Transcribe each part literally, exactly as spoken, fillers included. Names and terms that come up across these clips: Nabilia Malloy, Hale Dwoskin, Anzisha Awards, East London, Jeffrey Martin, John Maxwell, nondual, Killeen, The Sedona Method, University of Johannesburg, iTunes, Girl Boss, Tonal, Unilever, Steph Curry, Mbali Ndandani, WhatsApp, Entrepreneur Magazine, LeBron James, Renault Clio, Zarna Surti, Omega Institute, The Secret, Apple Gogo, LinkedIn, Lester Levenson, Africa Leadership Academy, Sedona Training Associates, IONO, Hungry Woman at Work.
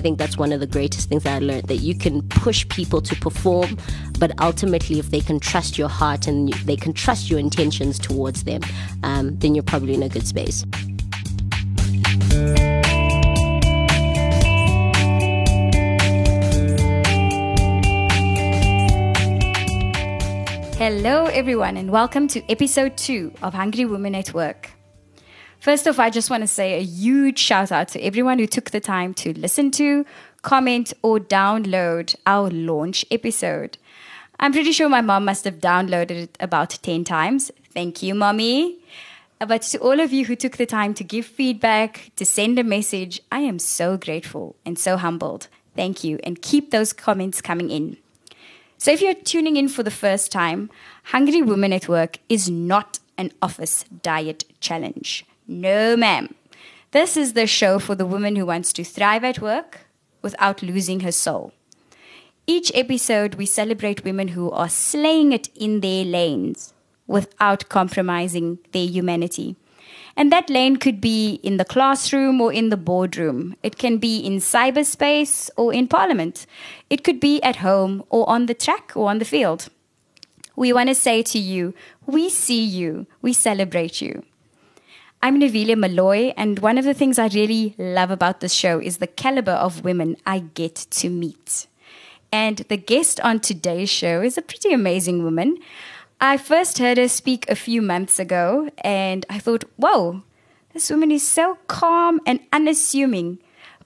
I think that's one of the greatest things that I learned, that you can push people to perform, but ultimately if they can trust your heart and they can trust your intentions towards them, um, then you're probably in a good space. Hello everyone, and welcome to episode two of Hungry Women at Work. First off, I just want to say a huge shout out to everyone who took the time to listen to, comment or download our launch episode. I'm pretty sure my mom must have downloaded it about ten times. Thank you, mommy. But to all of you who took the time to give feedback, to send a message, I am so grateful and so humbled. Thank you, and keep those comments coming in. So if you're tuning in for the first time, Hungry Women at Work is not an office diet challenge. No, ma'am. This is the show for the woman who wants to thrive at work without losing her soul. Each episode, we celebrate women who are slaying it in their lanes without compromising their humanity. And that lane could be in the classroom or in the boardroom. It can be in cyberspace or in parliament. It could be at home or on the track or on the field. We want to say to you, we see you, we celebrate you. I'm Nabilia Malloy, and one of the things I really love about this show is the caliber of women I get to meet. And the guest on today's show is a pretty amazing woman. I first heard her speak a few months ago, and I thought, whoa, this woman is so calm and unassuming.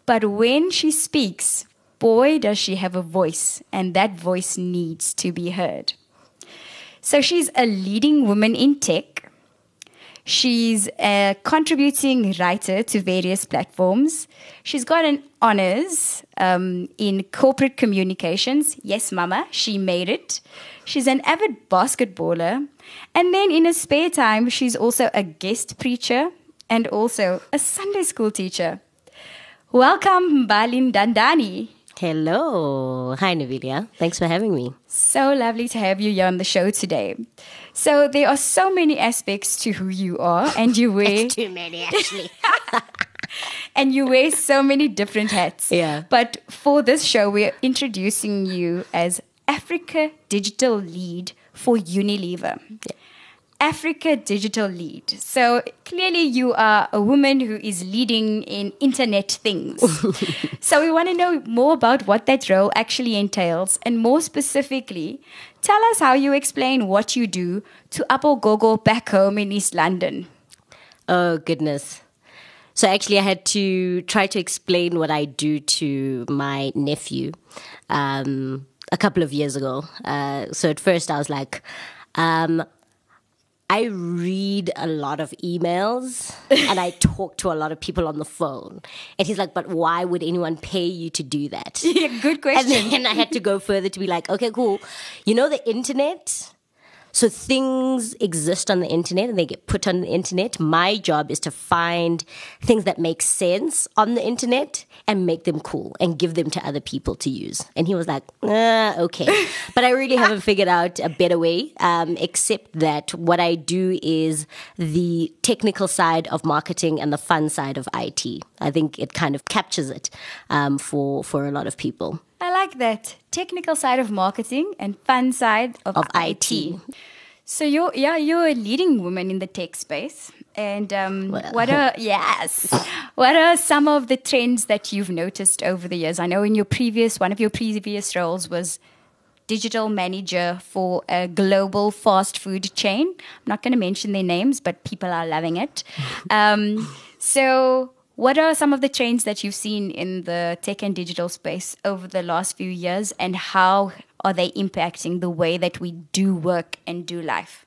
But when she speaks, boy, does she have a voice, and that voice needs to be heard. So she's a leading woman in tech. She's a contributing writer to various platforms. She's got an honors um, in corporate communications. Yes, mama, she made it. She's an avid basketballer. And then in her spare time, she's also a guest preacher and also a Sunday school teacher. Welcome, Mbali Ndandani. Hello. Hi, Nabilia. Thanks for having me. So lovely to have you here on the show today. So there are so many aspects to who you are, and you wear... It's too many, actually. And you wear so many different hats. Yeah. But for this show, we're introducing you as Africa Digital Lead for Unilever. Yeah. Africa Digital Lead. So clearly you are a woman who is leading in internet things. So we want to know more about what that role actually entails, and more specifically, tell us how you explain what you do to Apple Gogo back home in East London. Oh, goodness. So actually I had to try to explain what I do to my nephew um, a couple of years ago. Uh, so at first I was like... Um, I read a lot of emails and I talk to a lot of people on the phone. And he's like, but why would anyone pay you to do that? Yeah, good question. And then I had to go further to be like, okay, cool. You know the internet? So things exist on the internet and they get put on the internet. My job is to find things that make sense on the internet and make them cool and give them to other people to use. And he was like, uh, okay. But I really haven't figured out a better way, um, except that what I do is the technical side of marketing and the fun side of I T. I think it kind of captures it um, for, for a lot of people. I like that. Technical side of marketing and fun side of, of I T. I T. So you're, yeah, you're a leading woman in the tech space. And um, well, what are yes, what are some of the trends that you've noticed over the years? I know in your previous, one of your previous roles was digital manager for a global fast food chain. I'm not going to mention their names, but people are loving it. Um, so... What are some of the trends that you've seen in the tech and digital space over the last few years, and how are they impacting the way that we do work and do life?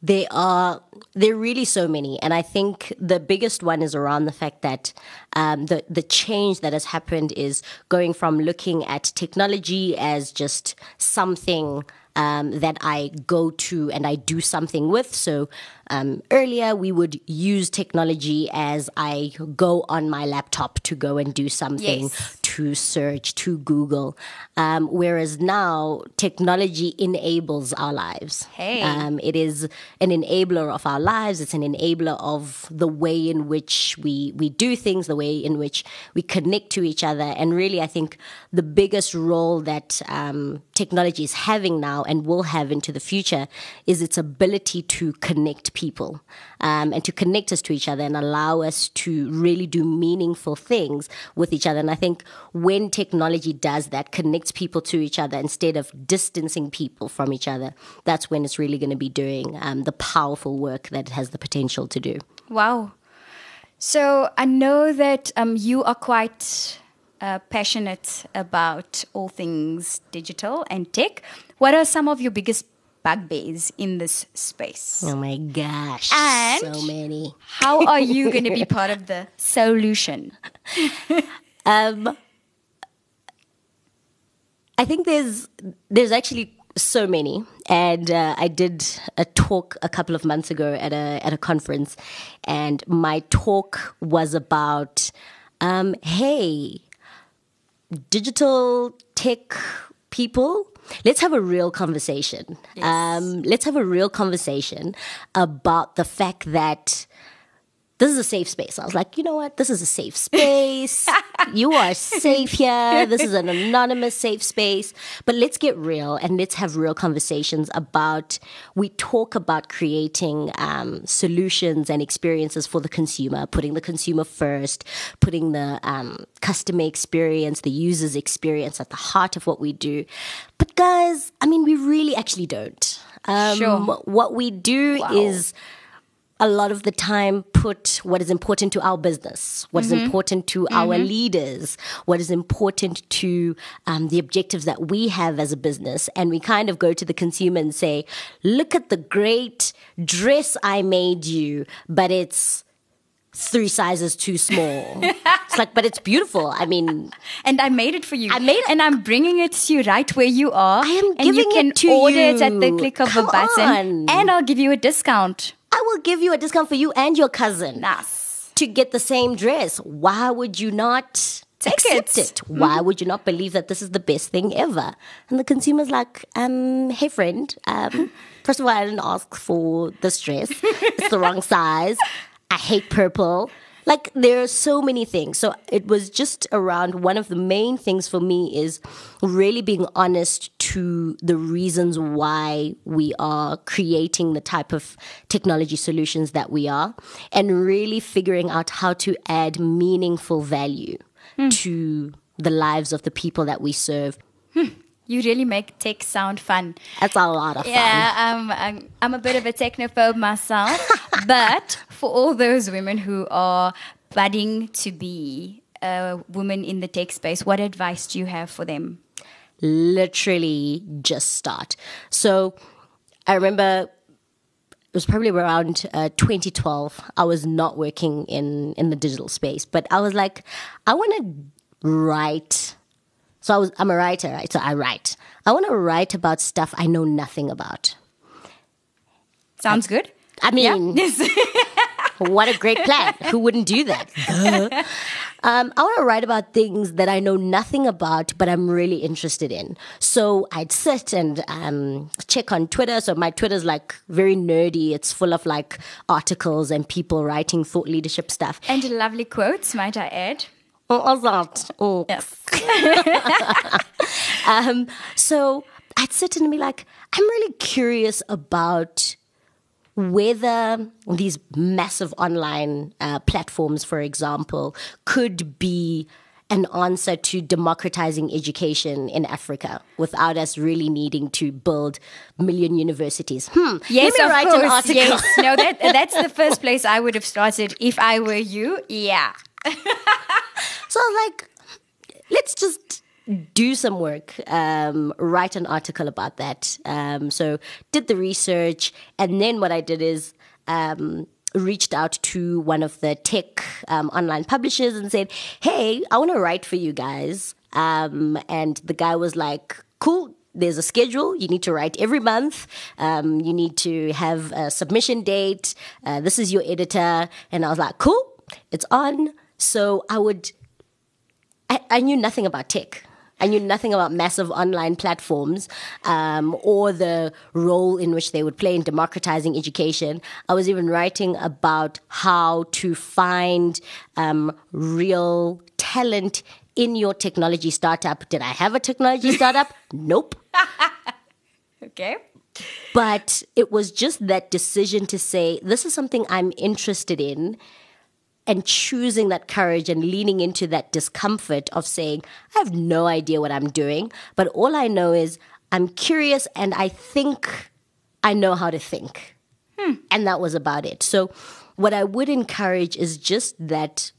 There are there are really so many, and I think the biggest one is around the fact that um, the the change that has happened is going from looking at technology as just something um, that I go to and I do something with. So um, earlier we would use technology as I go on my laptop to go and do something. Yes. to search, to Google, um, whereas now technology enables our lives. Hey. Um, it is an enabler of our lives. It's an enabler of the way in which we, we do things, the way in which we connect to each other. And really, I think the biggest role that um, technology is having now and will have into the future is its ability to connect people um, and to connect us to each other and allow us to really do meaningful things with each other. And I think when technology does that, connects people to each other instead of distancing people from each other, that's when it's really going to be doing um, the powerful work that it has the potential to do. Wow. So I know that um, you are quite uh, passionate about all things digital and tech. What are some of your biggest bugbears in this space? Oh my gosh, and so many. How are you going to be part of the solution? um, I think there's there's actually so many, and uh, I did a talk a couple of months ago at a at a conference, and my talk was about, um, hey, digital tech people, let's have a real conversation. Yes. Um, let's have a real conversation about the fact that this is a safe space. I was like, you know what? This is a safe space. You are safe here. This is an anonymous safe space. But let's get real and let's have real conversations about, we talk about creating um, solutions and experiences for the consumer, putting the consumer first, putting the um, customer experience, the user's experience at the heart of what we do. But guys, I mean, we really actually don't. Um, sure. What we do wow. is... a lot of the time put what is important to our business, what mm-hmm. is important to mm-hmm. our leaders, what is important to um, the objectives that we have as a business. And we kind of go to the consumer and say, look at the great dress I made you, but it's three sizes too small. It's like, but it's beautiful. I mean, and I made it for you. I made it, and I'm bringing it to you right where you are. I am giving it to you. And you can order it at the click of a button, and I'll give you a discount. I will give you a discount for you and your cousin nice. to get the same dress. Why would you not Take accept it? it? Why mm-hmm. would you not believe that this is the best thing ever? And the consumer's like, um, hey, friend, um, first of all, I didn't ask for this dress. It's the wrong size. I hate purple. Like, there are so many things. So it was just around, one of the main things for me is really being honest to the reasons why we are creating the type of technology solutions that we are, and really figuring out how to add meaningful value mm. to the lives of the people that we serve. Hmm. You really make tech sound fun. That's a lot of fun. Yeah, um, I'm, I'm a bit of a technophobe myself. But for all those women who are budding to be a woman in the tech space, what advice do you have for them? Literally just start. So I remember... it was probably around uh, twenty twelve. I was not working in, in the digital space. But I was like, I want to write... So I was, I'm a writer, right? So I write. I want to write about stuff I know nothing about. Sounds I, good. I mean, yeah. What a great plan. Who wouldn't do that? um, I want to write about things that I know nothing about, but I'm really interested in. So I'd sit and um, check on Twitter. So my Twitter's like very nerdy. It's full of like articles and people writing thought leadership stuff. And lovely quotes, might I add. Oh, yes. um, so I'd sit and be like, I'm really curious about whether these massive online uh, platforms, for example, could be an answer to democratizing education in Africa without us really needing to build million universities. Hmm. Yes, let me write course. an article. Yes. No, that, that's the first place I would have started if I were you. Yeah. So I was like, let's just do some work, um, write an article about that. Um, so did the research, and then what I did is um, reached out to one of the tech um, online publishers and said, hey, I want to write for you guys. Um, and the guy was like, cool. There's a schedule. You need to write every month. Um, you need to have a submission date. Uh, this is your editor. And I was like, cool, it's on. So I would... I, I knew nothing about tech. I knew nothing about massive online platforms um, or the role in which they would play in democratizing education. I was even writing about how to find um, real talent in your technology startup. Did I have a technology startup? Nope. Okay. But it was just that decision to say, this is something I'm interested in, and choosing that courage and leaning into that discomfort of saying, I have no idea what I'm doing, but all I know is I'm curious and I think I know how to think. Hmm. And that was about it. So what I would encourage is just that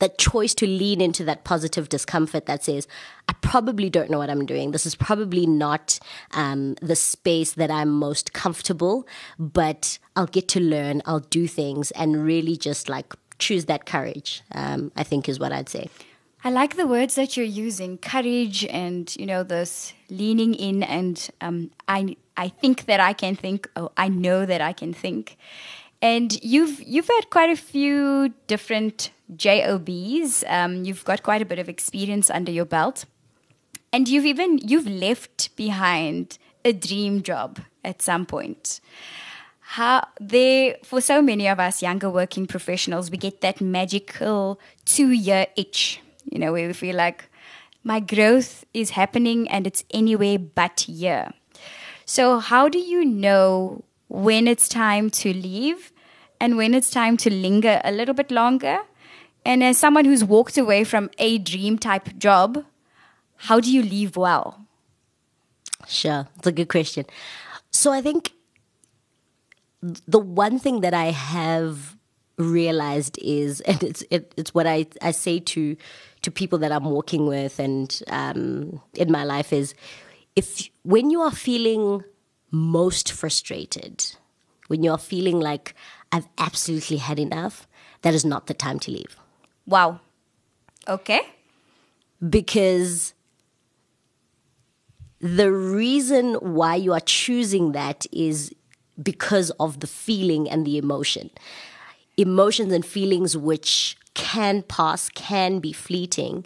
that choice to lean into that positive discomfort that says, I probably don't know what I'm doing. This is probably not um, the space that I'm most comfortable, but I'll get to learn, I'll do things, and really just like choose that courage, um, I think is what I'd say. I like the words that you're using, courage and, you know, this leaning in and um, I I think that I can think, oh, I know that I can think. And you've you've had quite a few different J O Bs. Um, you've got quite a bit of experience under your belt, and you've even you've left behind a dream job at some point. How they for so many of us younger working professionals, we get that magical two-year itch, you know, where we feel like my growth is happening and it's anywhere but here. So how do you know when it's time to leave and when it's time to linger a little bit longer? And as someone who's walked away from a dream type job, how do you leave well? Sure, it's a good question. So I think the one thing that I have realized is, and it's it, it's what I, I say to to people that I'm working with and um, in my life is, if when you are feeling most frustrated, when you're feeling like I've absolutely had enough, that is not the time to leave. Wow. Okay. Because the reason why you are choosing that is because of the feeling and the emotion. Emotions and feelings which can pass, can be fleeting.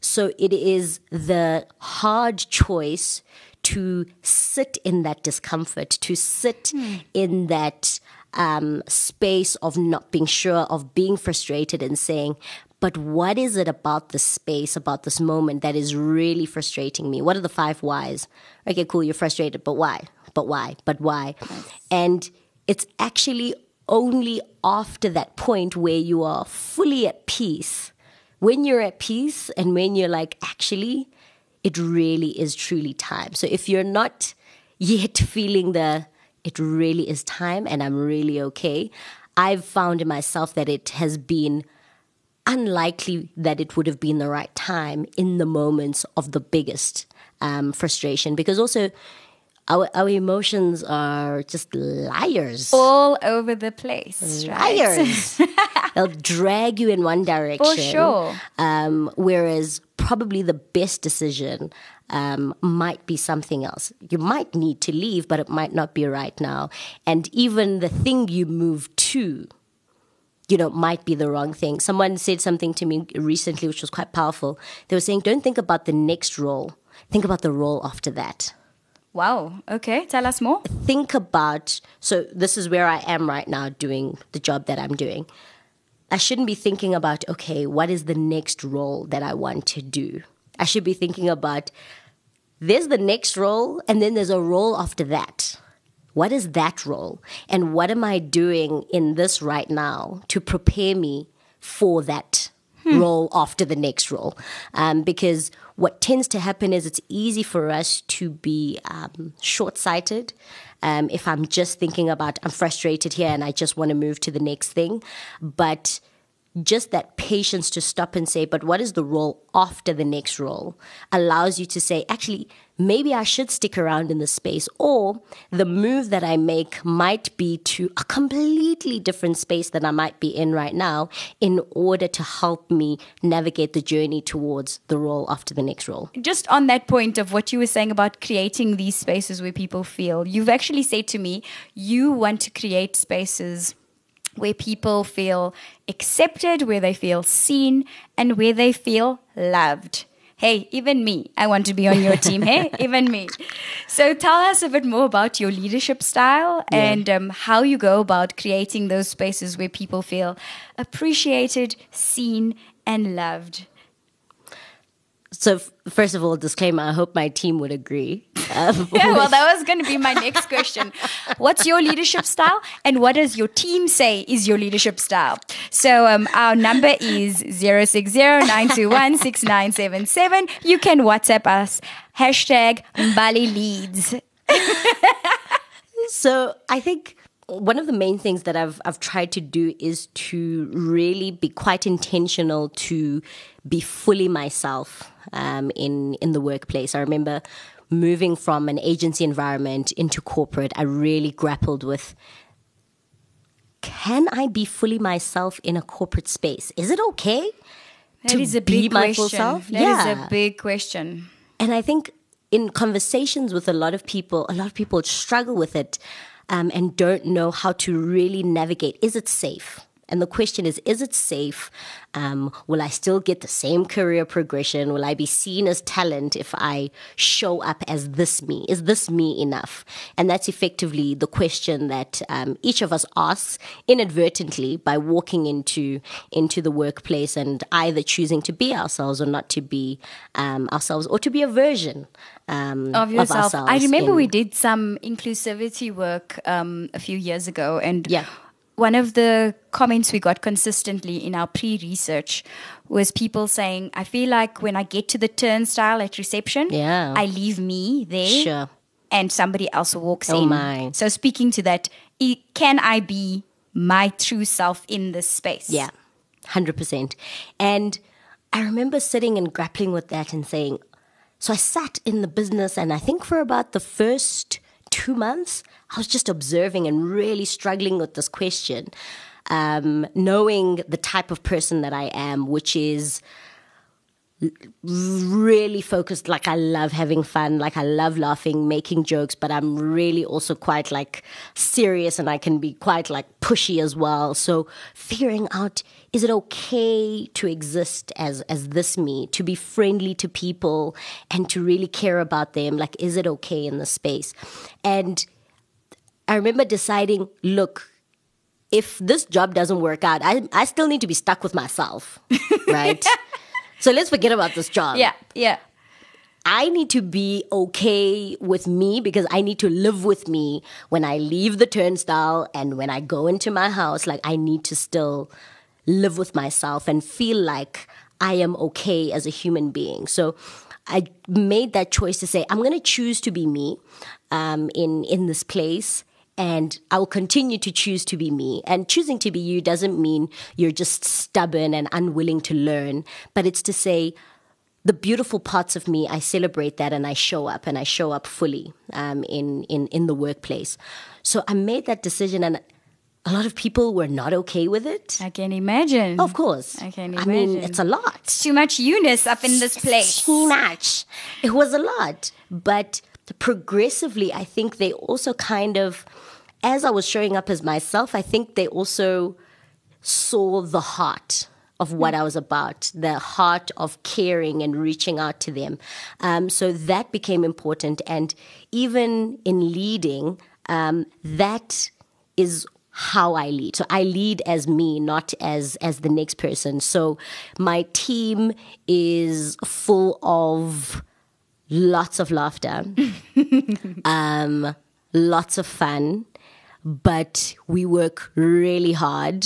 So it is the hard choice to sit in that discomfort, to sit mm. in that um, space of not being sure, of being frustrated and saying, but what is it about this space, about this moment that is really frustrating me? What are the five whys? Okay, cool, you're frustrated, but why? But why? But why? Yes. And it's actually only after that point where you are fully at peace, when you're at peace and when you're like, actually, it really is truly time. So if you're not yet feeling the, it really is time and I'm really okay, I've found in myself that it has been unlikely that it would have been the right time in the moments of the biggest um, frustration. Because also our, our emotions are just liars. All over the place. Liars. Right? They'll drag you in one direction. For sure. Um, whereas probably the best decision um, might be something else. You might need to leave, but it might not be right now. And even the thing you move to, you know, might be the wrong thing. Someone said something to me recently, which was quite powerful. They were saying, don't think about the next role. Think about the role after that. Wow. Okay. Tell us more. Think about, so this is where I am right now doing the job that I'm doing. I shouldn't be thinking about, okay, what is the next role that I want to do? I should be thinking about, there's the next role, and then there's a role after that. What is that role? And what am I doing in this right now to prepare me for that hmm. role after the next role? Um, because what tends to happen is it's easy for us to be um, short-sighted. Um, if I'm just thinking about, I'm frustrated here and I just want to move to the next thing. But just that patience to stop and say, but what is the role after the next role, allows you to say, actually, maybe I should stick around in this space, or the move that I make might be to a completely different space that I might be in right now in order to help me navigate the journey towards the role after the next role. Just on that point of what you were saying about creating these spaces where people feel, you've actually said to me, you want to create spaces where people feel accepted, where they feel seen, and where they feel loved. Hey, even me, I want to be on your team. Hey, even me. So tell us a bit more about your leadership style yeah. and um, how you go about creating those spaces where people feel appreciated, seen, and loved. So f- first of all, disclaimer, I hope my team would agree. Um, yeah, well, that was going to be my next question. What's your leadership style? And what does your team say is your leadership style? So um, our number is zero six zero nine two one six nine seven seven. You can WhatsApp us. Hashtag Mbali Leads. So I think one of the main things that I've I've tried to do is to really be quite intentional to be fully myself um, in, in the workplace. I remember moving from an agency environment into corporate, I really grappled with, can I be fully myself in a corporate space? Is it okay that to is a be big my full self? That yeah. is a big question. And I think in conversations with a lot of people, a lot of people struggle with it um, and don't know how to really navigate. Is it safe? And the question is, is it safe? Um, will I still get the same career progression? Will I be seen as talent if I show up as this me? Is this me enough? And that's effectively the question that um, each of us asks inadvertently by walking into, into the workplace and either choosing to be ourselves or not to be um, ourselves, or to be a version um, of yourself. Of ourselves. I remember in, we did some inclusivity work um, a few years ago, and yeah. one of the comments we got consistently in our pre-research was people saying, I feel like when I get to the turnstile at reception, yeah. I leave me there sure. and somebody else walks oh in. My. So speaking to that, can I be my true self in this space? Yeah, one hundred percent. And I remember sitting and grappling with that and saying, so I sat in the business, and I think for about the first two months, I was just observing and really struggling with this question, um, knowing the type of person that I am, which is really focused. Like, I love having fun, like I love laughing, making jokes, but I'm really also quite like serious, and I can be quite like pushy as well. So figuring out, is it okay to exist as as this me, to be friendly to people and to really care about them? Like, is it okay in the space? And I remember deciding, look, if this job doesn't work out, I I still need to be stuck with myself, right? So let's forget about this job. Yeah, yeah. I need to be okay with me, because I need to live with me when I leave the turnstile and when I go into my house. Like, I need to still live with myself and feel like I am okay as a human being. So I made that choice to say, I'm going to choose to be me um, in, in this place. And I will continue to choose to be me. And choosing to be you doesn't mean you're just stubborn and unwilling to learn, but it's to say the beautiful parts of me, I celebrate that, and I show up, and I show up fully um, in, in, in the workplace. So I made that decision, and a lot of people were not okay with it. I can imagine. Of course. I can imagine. I mean, it's a lot. It's too much Eunice up in this place. It's too much. It was a lot. But progressively, I think they also kind of, as I was showing up as myself, I think they also saw the heart of what I was about, the heart of caring and reaching out to them. Um, so that became important. And even in leading, um, that is how I lead. So I lead as me, not as, as the next person. So my team is full of lots of laughter, um, lots of fun, but we work really hard,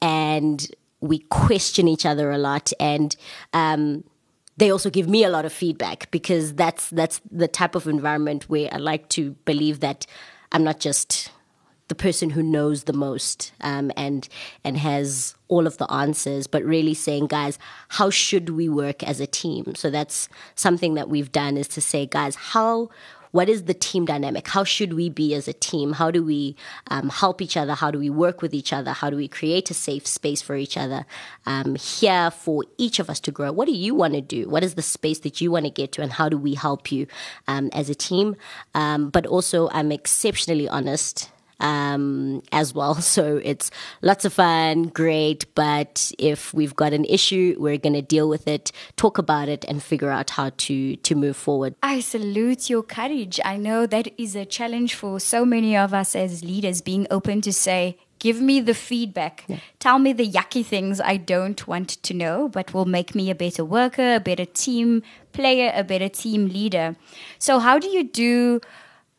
and we question each other a lot, and um, they also give me a lot of feedback, because that's that's the type of environment where I like to believe that I'm not just the person who knows the most um, and and has all of the answers, but really saying, guys, how should we work as a team? So that's something that we've done, is to say, guys, how what is the team dynamic? How should we be as a team? How do we um, help each other? How do we work with each other? How do we create a safe space for each other um, here for each of us to grow? What do you want to do? What is the space that you want to get to, and how do we help you um, as a team? Um, but also, I'm exceptionally honest um, as well. So it's lots of fun, great, but if we've got an issue, we're going to deal with it, talk about it, and figure out how to, to move forward. I salute your courage. I know that is a challenge for so many of us as leaders, being open to say, give me the feedback. Yeah. Tell me the yucky things I don't want to know, but will make me a better worker, a better team player, a better team leader. So how do you do,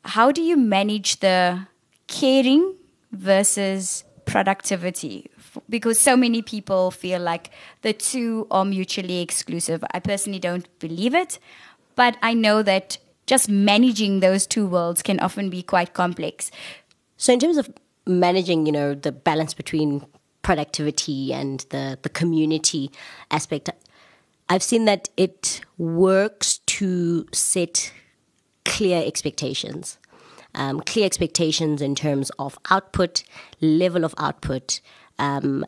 how do you manage the caring versus productivity? Because so many people feel like the two are mutually exclusive. I personally don't believe it, but I know that just managing those two worlds can often be quite complex. So in terms of managing, you know, the balance between productivity and the, the community aspect, I've seen that it works to set clear expectations, um, clear expectations in terms of output, level of output, um,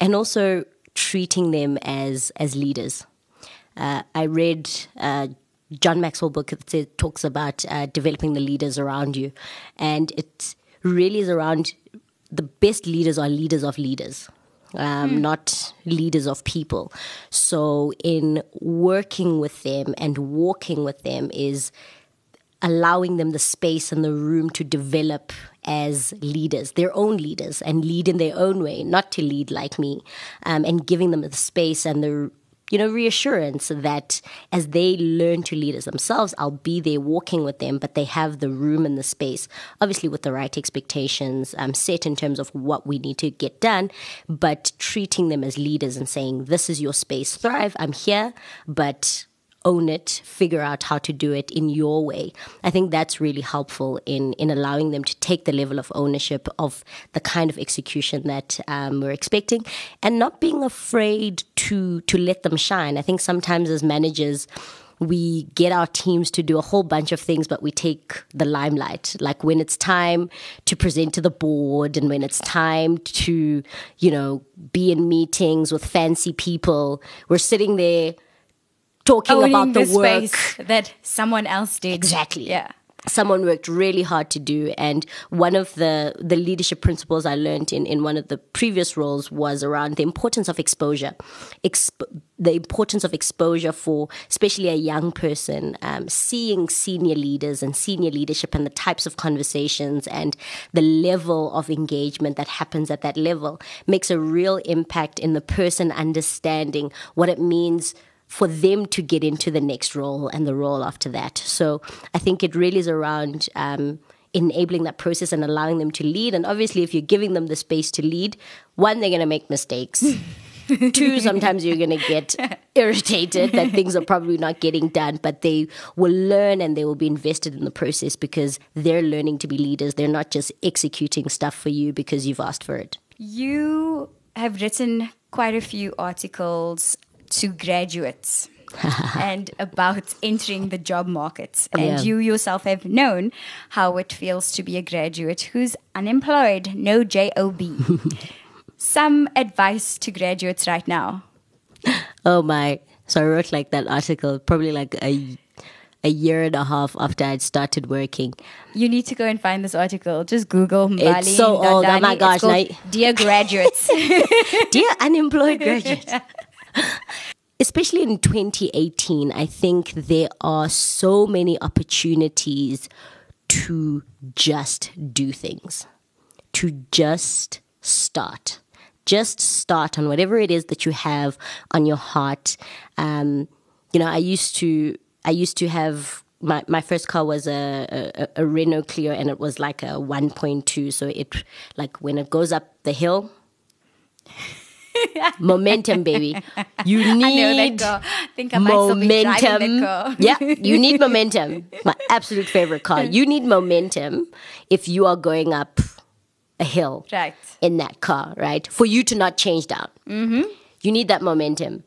and also treating them as, as leaders. Uh, I read uh, John Maxwell book that talks about uh, developing the leaders around you, and it's really is around the best leaders are leaders of leaders, um, mm. not leaders of people. So in working with them and walking with them is allowing them the space and the room to develop as leaders, their own leaders, and lead in their own way, not to lead like me, um, and giving them the space and the you know, reassurance that as they learn to lead as themselves, I'll be there walking with them, but they have the room and the space, obviously with the right expectations um, set in terms of what we need to get done, but treating them as leaders and saying, this is your space, thrive, I'm here, but own it, figure out how to do it in your way. I think that's really helpful in, in allowing them to take the level of ownership of the kind of execution that um, we're expecting, and not being afraid to to let them shine. I think sometimes as managers, we get our teams to do a whole bunch of things, but we take the limelight. Like when it's time to present to the board and when it's time to, you know, be in meetings with fancy people, we're sitting there talking Owning about the, the work space that someone else did. Exactly. Yeah. Someone worked really hard to do. And one of the, the leadership principles I learned in, in one of the previous roles was around the importance of exposure, Exp- the importance of exposure for especially a young person, um, seeing senior leaders and senior leadership and the types of conversations and the level of engagement that happens at that level makes a real impact in the person understanding what it means for them to get into the next role and the role after that. So I think it really is around um, enabling that process and allowing them to lead. And obviously, if you're giving them the space to lead, one, they're going to make mistakes. Two, sometimes you're going to get irritated that things are probably not getting done, but they will learn and they will be invested in the process because they're learning to be leaders. They're not just executing stuff for you because you've asked for it. You have written quite a few articles to graduates and about entering the job market. And yeah. you yourself have known how it feels to be a graduate who's unemployed, no J O B. Some advice to graduates right now. Oh my. So I wrote like that article probably like a a year and a half after I'd started working. You need to go and find this article. Just Google Mbali. It's so Ndandani. Old. Oh my gosh. It's called, like, Dear Graduates. Dear Unemployed Graduates. Especially in twenty eighteen, I think there are so many opportunities to just do things, to just start. Just start on whatever it is that you have on your heart. Um, you know, I used to, I used to have... My my first car was a, a, a Renault Clio, and it was like a one point two. So it, like, when it goes up the hill... Momentum, baby. You need I know that I think I might momentum. Still be driving that car. Yeah, you need momentum. My absolute favorite car. You need momentum if you are going up a hill, right? In that car, right? For you to not change down. Mm-hmm. You need that momentum.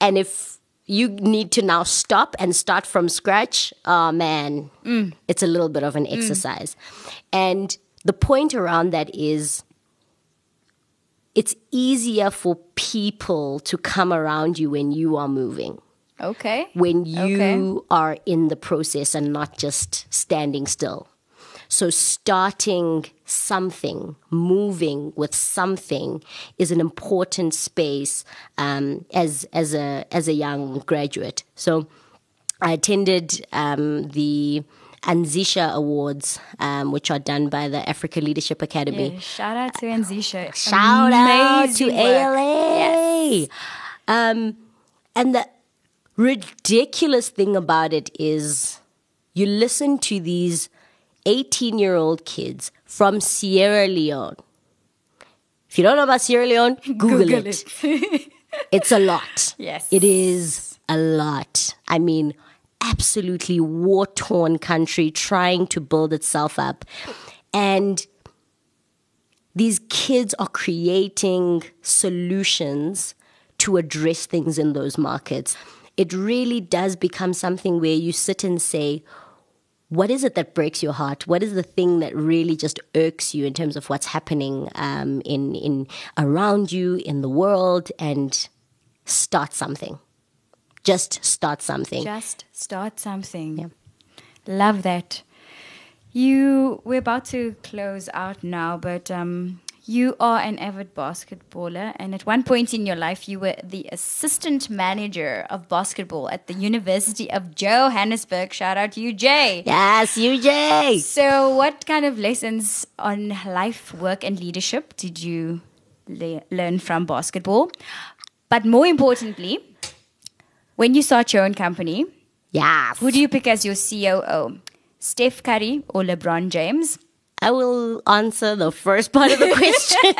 And if you need to now stop and start from scratch, oh man, mm. it's a little bit of an exercise. Mm. And the point around that is, it's easier for people to come around you when you are moving. Okay. When you okay. are in the process and not just standing still. So starting something, moving with something is an important space um, as as a as a young graduate. So I attended um, the Anzisha Awards, um, which are done by the Africa Leadership Academy. Yeah, shout out to Anzisha. Shout Amazing out to work. A L A. Yes. Um, and the ridiculous thing about it is you listen to these eighteen-year-old kids from Sierra Leone. If you don't know about Sierra Leone, Google, Google it. it. It's a lot. Yes. It is a lot. I mean, absolutely war-torn country trying to build itself up. And these kids are creating solutions to address things in those markets. It really does become something where you sit and say, what is it that breaks your heart? What is the thing that really just irks you in terms of what's happening um, in in around you, in the world? And start something. Just start something. Just start something. Yeah. Love that. You, we're about to close out now, but um, you are an avid basketballer, and at one point in your life, you were the assistant manager of basketball at the University of Johannesburg. Shout out to U J. Yes, U J. So what kind of lessons on life, work, and leadership did you le- learn from basketball? But more importantly, when you start your own company, yes, who do you pick as your C O O? Steph Curry or LeBron James? I will answer the first part of the question.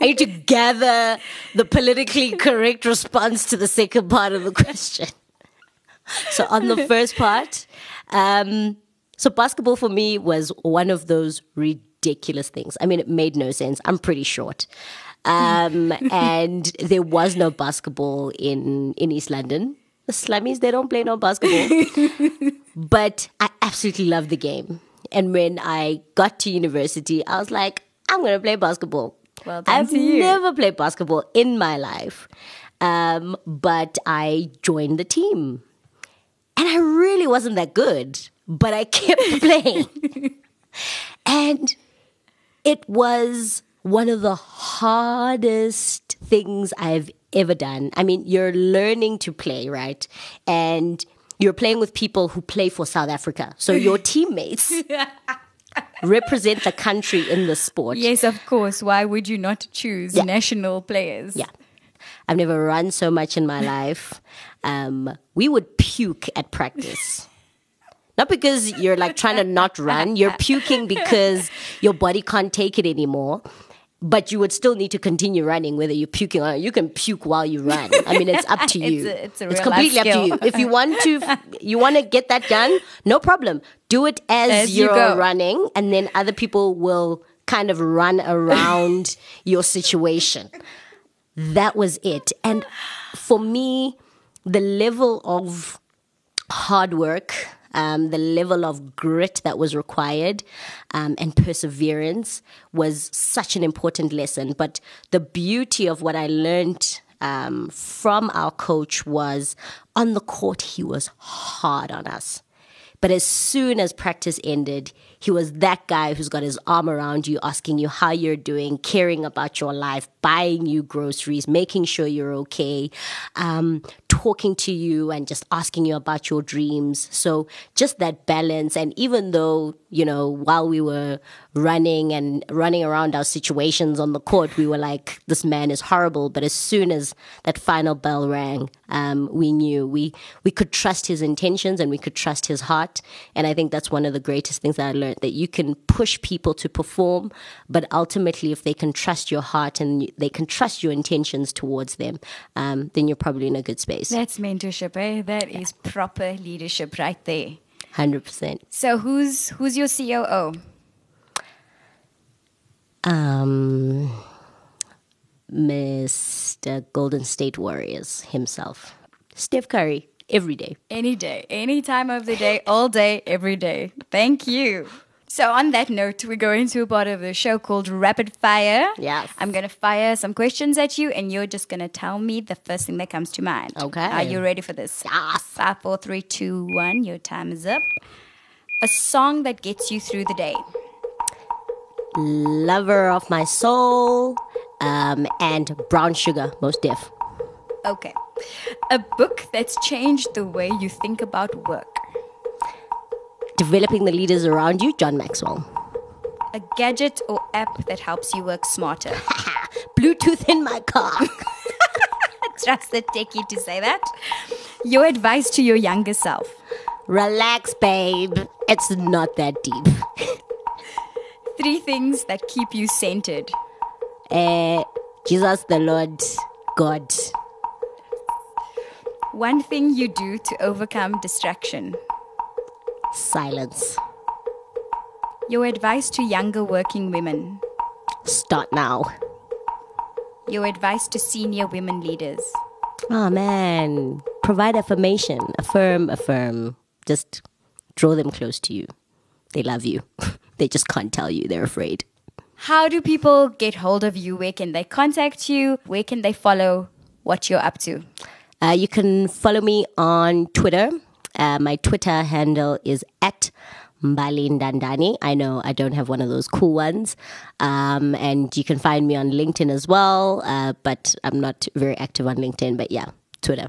I need to gather the politically correct response to the second part of the question. So on the first part, um, so basketball for me was one of those ridiculous things. I mean, it made no sense. I'm pretty short. Um, and there was no basketball in, in East London. The slummies, they don't play no basketball. But I absolutely loved the game. And when I got to university, I was like, I'm going to play basketball. Well done I've to you. never played basketball in my life. Um, but I joined the team. And I really wasn't that good. But I kept playing. And it was one of the hardest things I've ever done. I mean, you're learning to play, right? And you're playing with people who play for South Africa. So your teammates represent the country in the sport. Yes, of course. Why would you not choose yeah. national players? Yeah. I've never run so much in my life. Um, we would puke at practice. Not because you're like trying to not run. You're puking because your body can't take it anymore. But you would still need to continue running, whether you're puking or you can puke while you run. I mean, it's up to you. It's, a, it's, a real it's completely up to you. If you want to, you want to get that done, no problem. Do it as, as you're you running, and then other people will kind of run around your situation. That was it. And for me, the level of hard work, Um, the level of grit that was required um, and perseverance was such an important lesson. But the beauty of what I learned um, from our coach was on the court, he was hard on us. But as soon as practice ended, he was that guy who's got his arm around you, asking you how you're doing, caring about your life, buying you groceries, making sure you're okay, um, talking to you and just asking you about your dreams. So just that balance. And even though, you know, while we were running and running around our situations on the court, we were like, this man is horrible. But as soon as that final bell rang, um, we knew we, we could trust his intentions and we could trust his heart. And I think that's one of the greatest things that I learned, that you can push people to perform, but ultimately if they can trust your heart and they can trust your intentions towards them, um, then you're probably in a good space. That's mentorship, eh? That yeah. is proper leadership right there. one hundred percent. So who's who's your C O O? Um, Mister Golden State Warriors himself. Steph Curry. Every day. Any day. Any time of the day. All day. Every day. Thank you. So on that note, we go into a part of the show called Rapid Fire. Yes. I'm going to fire some questions at you and you're just going to tell me the first thing that comes to mind. Okay. Are you ready for this? Yes. Five, four, three, two, one. Your time is up. A song that gets you through the day. Lover of My Soul, um, and Brown Sugar, Most Def. Okay. A book that's changed the way you think about work. Developing the Leaders Around You, John Maxwell. A gadget or app that helps you work smarter. Bluetooth in my car. Trust the techie to say that. Your advice to your younger self. Relax, babe. It's not that deep. Three things that keep you centered. Uh, Jesus, the Lord, God. One thing you do to overcome distraction. Silence. Your advice to younger working women. Start now. Your advice to senior women leaders. Oh, man. Provide affirmation. Affirm, affirm. Just draw them close to you. They love you. They just can't tell you. They're afraid. How do people get hold of you? Where can they contact you? Where can they follow what you're up to? Uh, you can follow me on Twitter. Uh, my Twitter handle is at Mbali Ndandani. I know I don't have one of those cool ones. Um, and you can find me on LinkedIn as well. Uh, but I'm not very active on LinkedIn. But yeah, Twitter.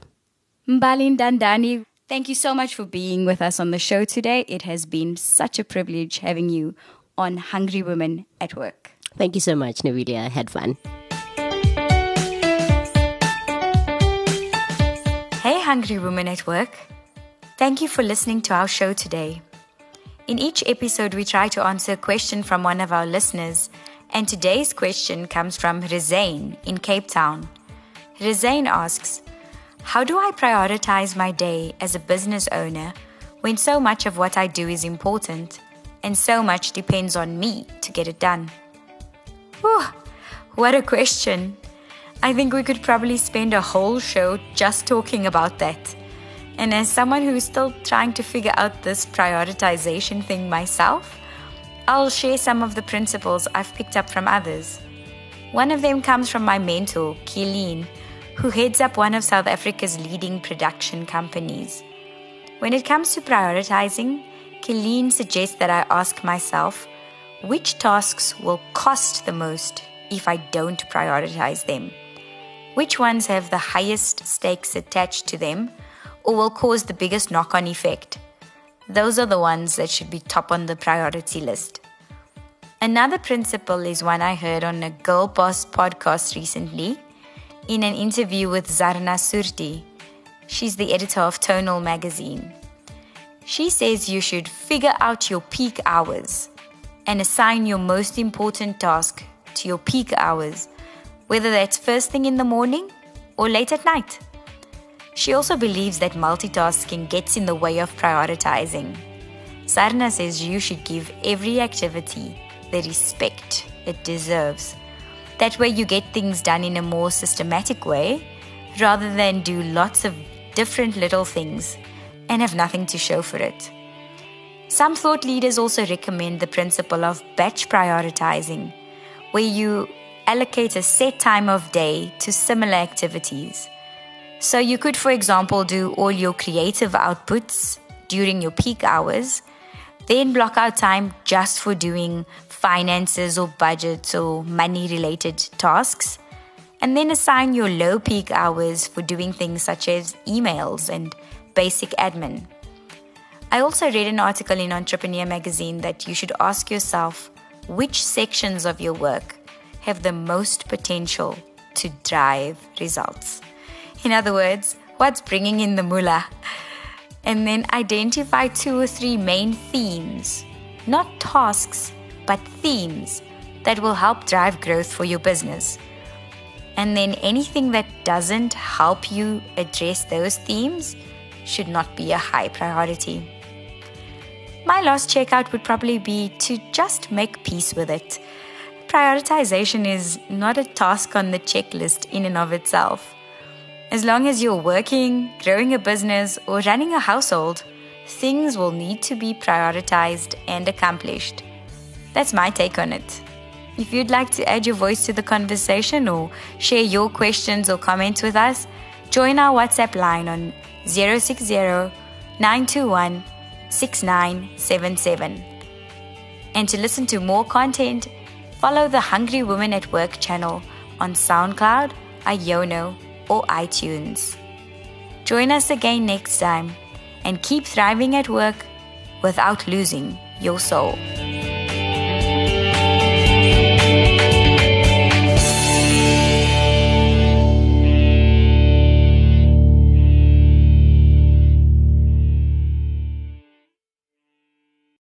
Mbali Ndandani, thank you so much for being with us on the show today. It has been such a privilege having you on Hungry Women at Work. Thank you so much, Nabilia. I had fun. Hey, Hungry Women at Work. Thank you for listening to our show today. In each episode, we try to answer a question from one of our listeners, and today's question comes from Rizane in Cape Town. Rizane asks, how do I prioritize my day as a business owner when so much of what I do is important and so much depends on me to get it done? Whew, what a question. I think we could probably spend a whole show just talking about that. And as someone who's still trying to figure out this prioritization thing myself, I'll share some of the principles I've picked up from others. One of them comes from my mentor, Killeen, who heads up one of South Africa's leading production companies. When it comes to prioritizing, Killeen suggests that I ask myself, which tasks will cost the most if I don't prioritize them? Which ones have the highest stakes attached to them, or will cause the biggest knock-on effect? Those are the ones that should be top on the priority list. Another principle is one I heard on a Girl Boss podcast recently in an interview with Zarna Surti. She's the editor of Tonal magazine. She says you should figure out your peak hours and assign your most important task to your peak hours, whether that's first thing in the morning or late at night. She also believes that multitasking gets in the way of prioritizing. Zarna says you should give every activity the respect it deserves. That way you get things done in a more systematic way, rather than do lots of different little things and have nothing to show for it. Some thought leaders also recommend the principle of batch prioritizing, where you allocate a set time of day to similar activities. So you could, for example, do all your creative outputs during your peak hours, then block out time just for doing finances or budgets or money-related tasks, and then assign your low peak hours for doing things such as emails and basic admin. I also read an article in Entrepreneur Magazine that you should ask yourself which sections of your work have the most potential to drive results. In other words, what's bringing in the moolah? And then identify two or three main themes, not tasks, but themes that will help drive growth for your business. And then anything that doesn't help you address those themes should not be a high priority. My last checkout would probably be to just make peace with it. Prioritization is not a task on the checklist in and of itself. As long as you're working, growing a business, or running a household, things will need to be prioritized and accomplished. That's my take on it. If you'd like to add your voice to the conversation or share your questions or comments with us, join our WhatsApp line on zero six zero nine two one six nine seven seven. And to listen to more content, follow the Hungry Woman at Work channel on SoundCloud, I O N O, or iTunes. Join us again next time and keep thriving at work without losing your soul.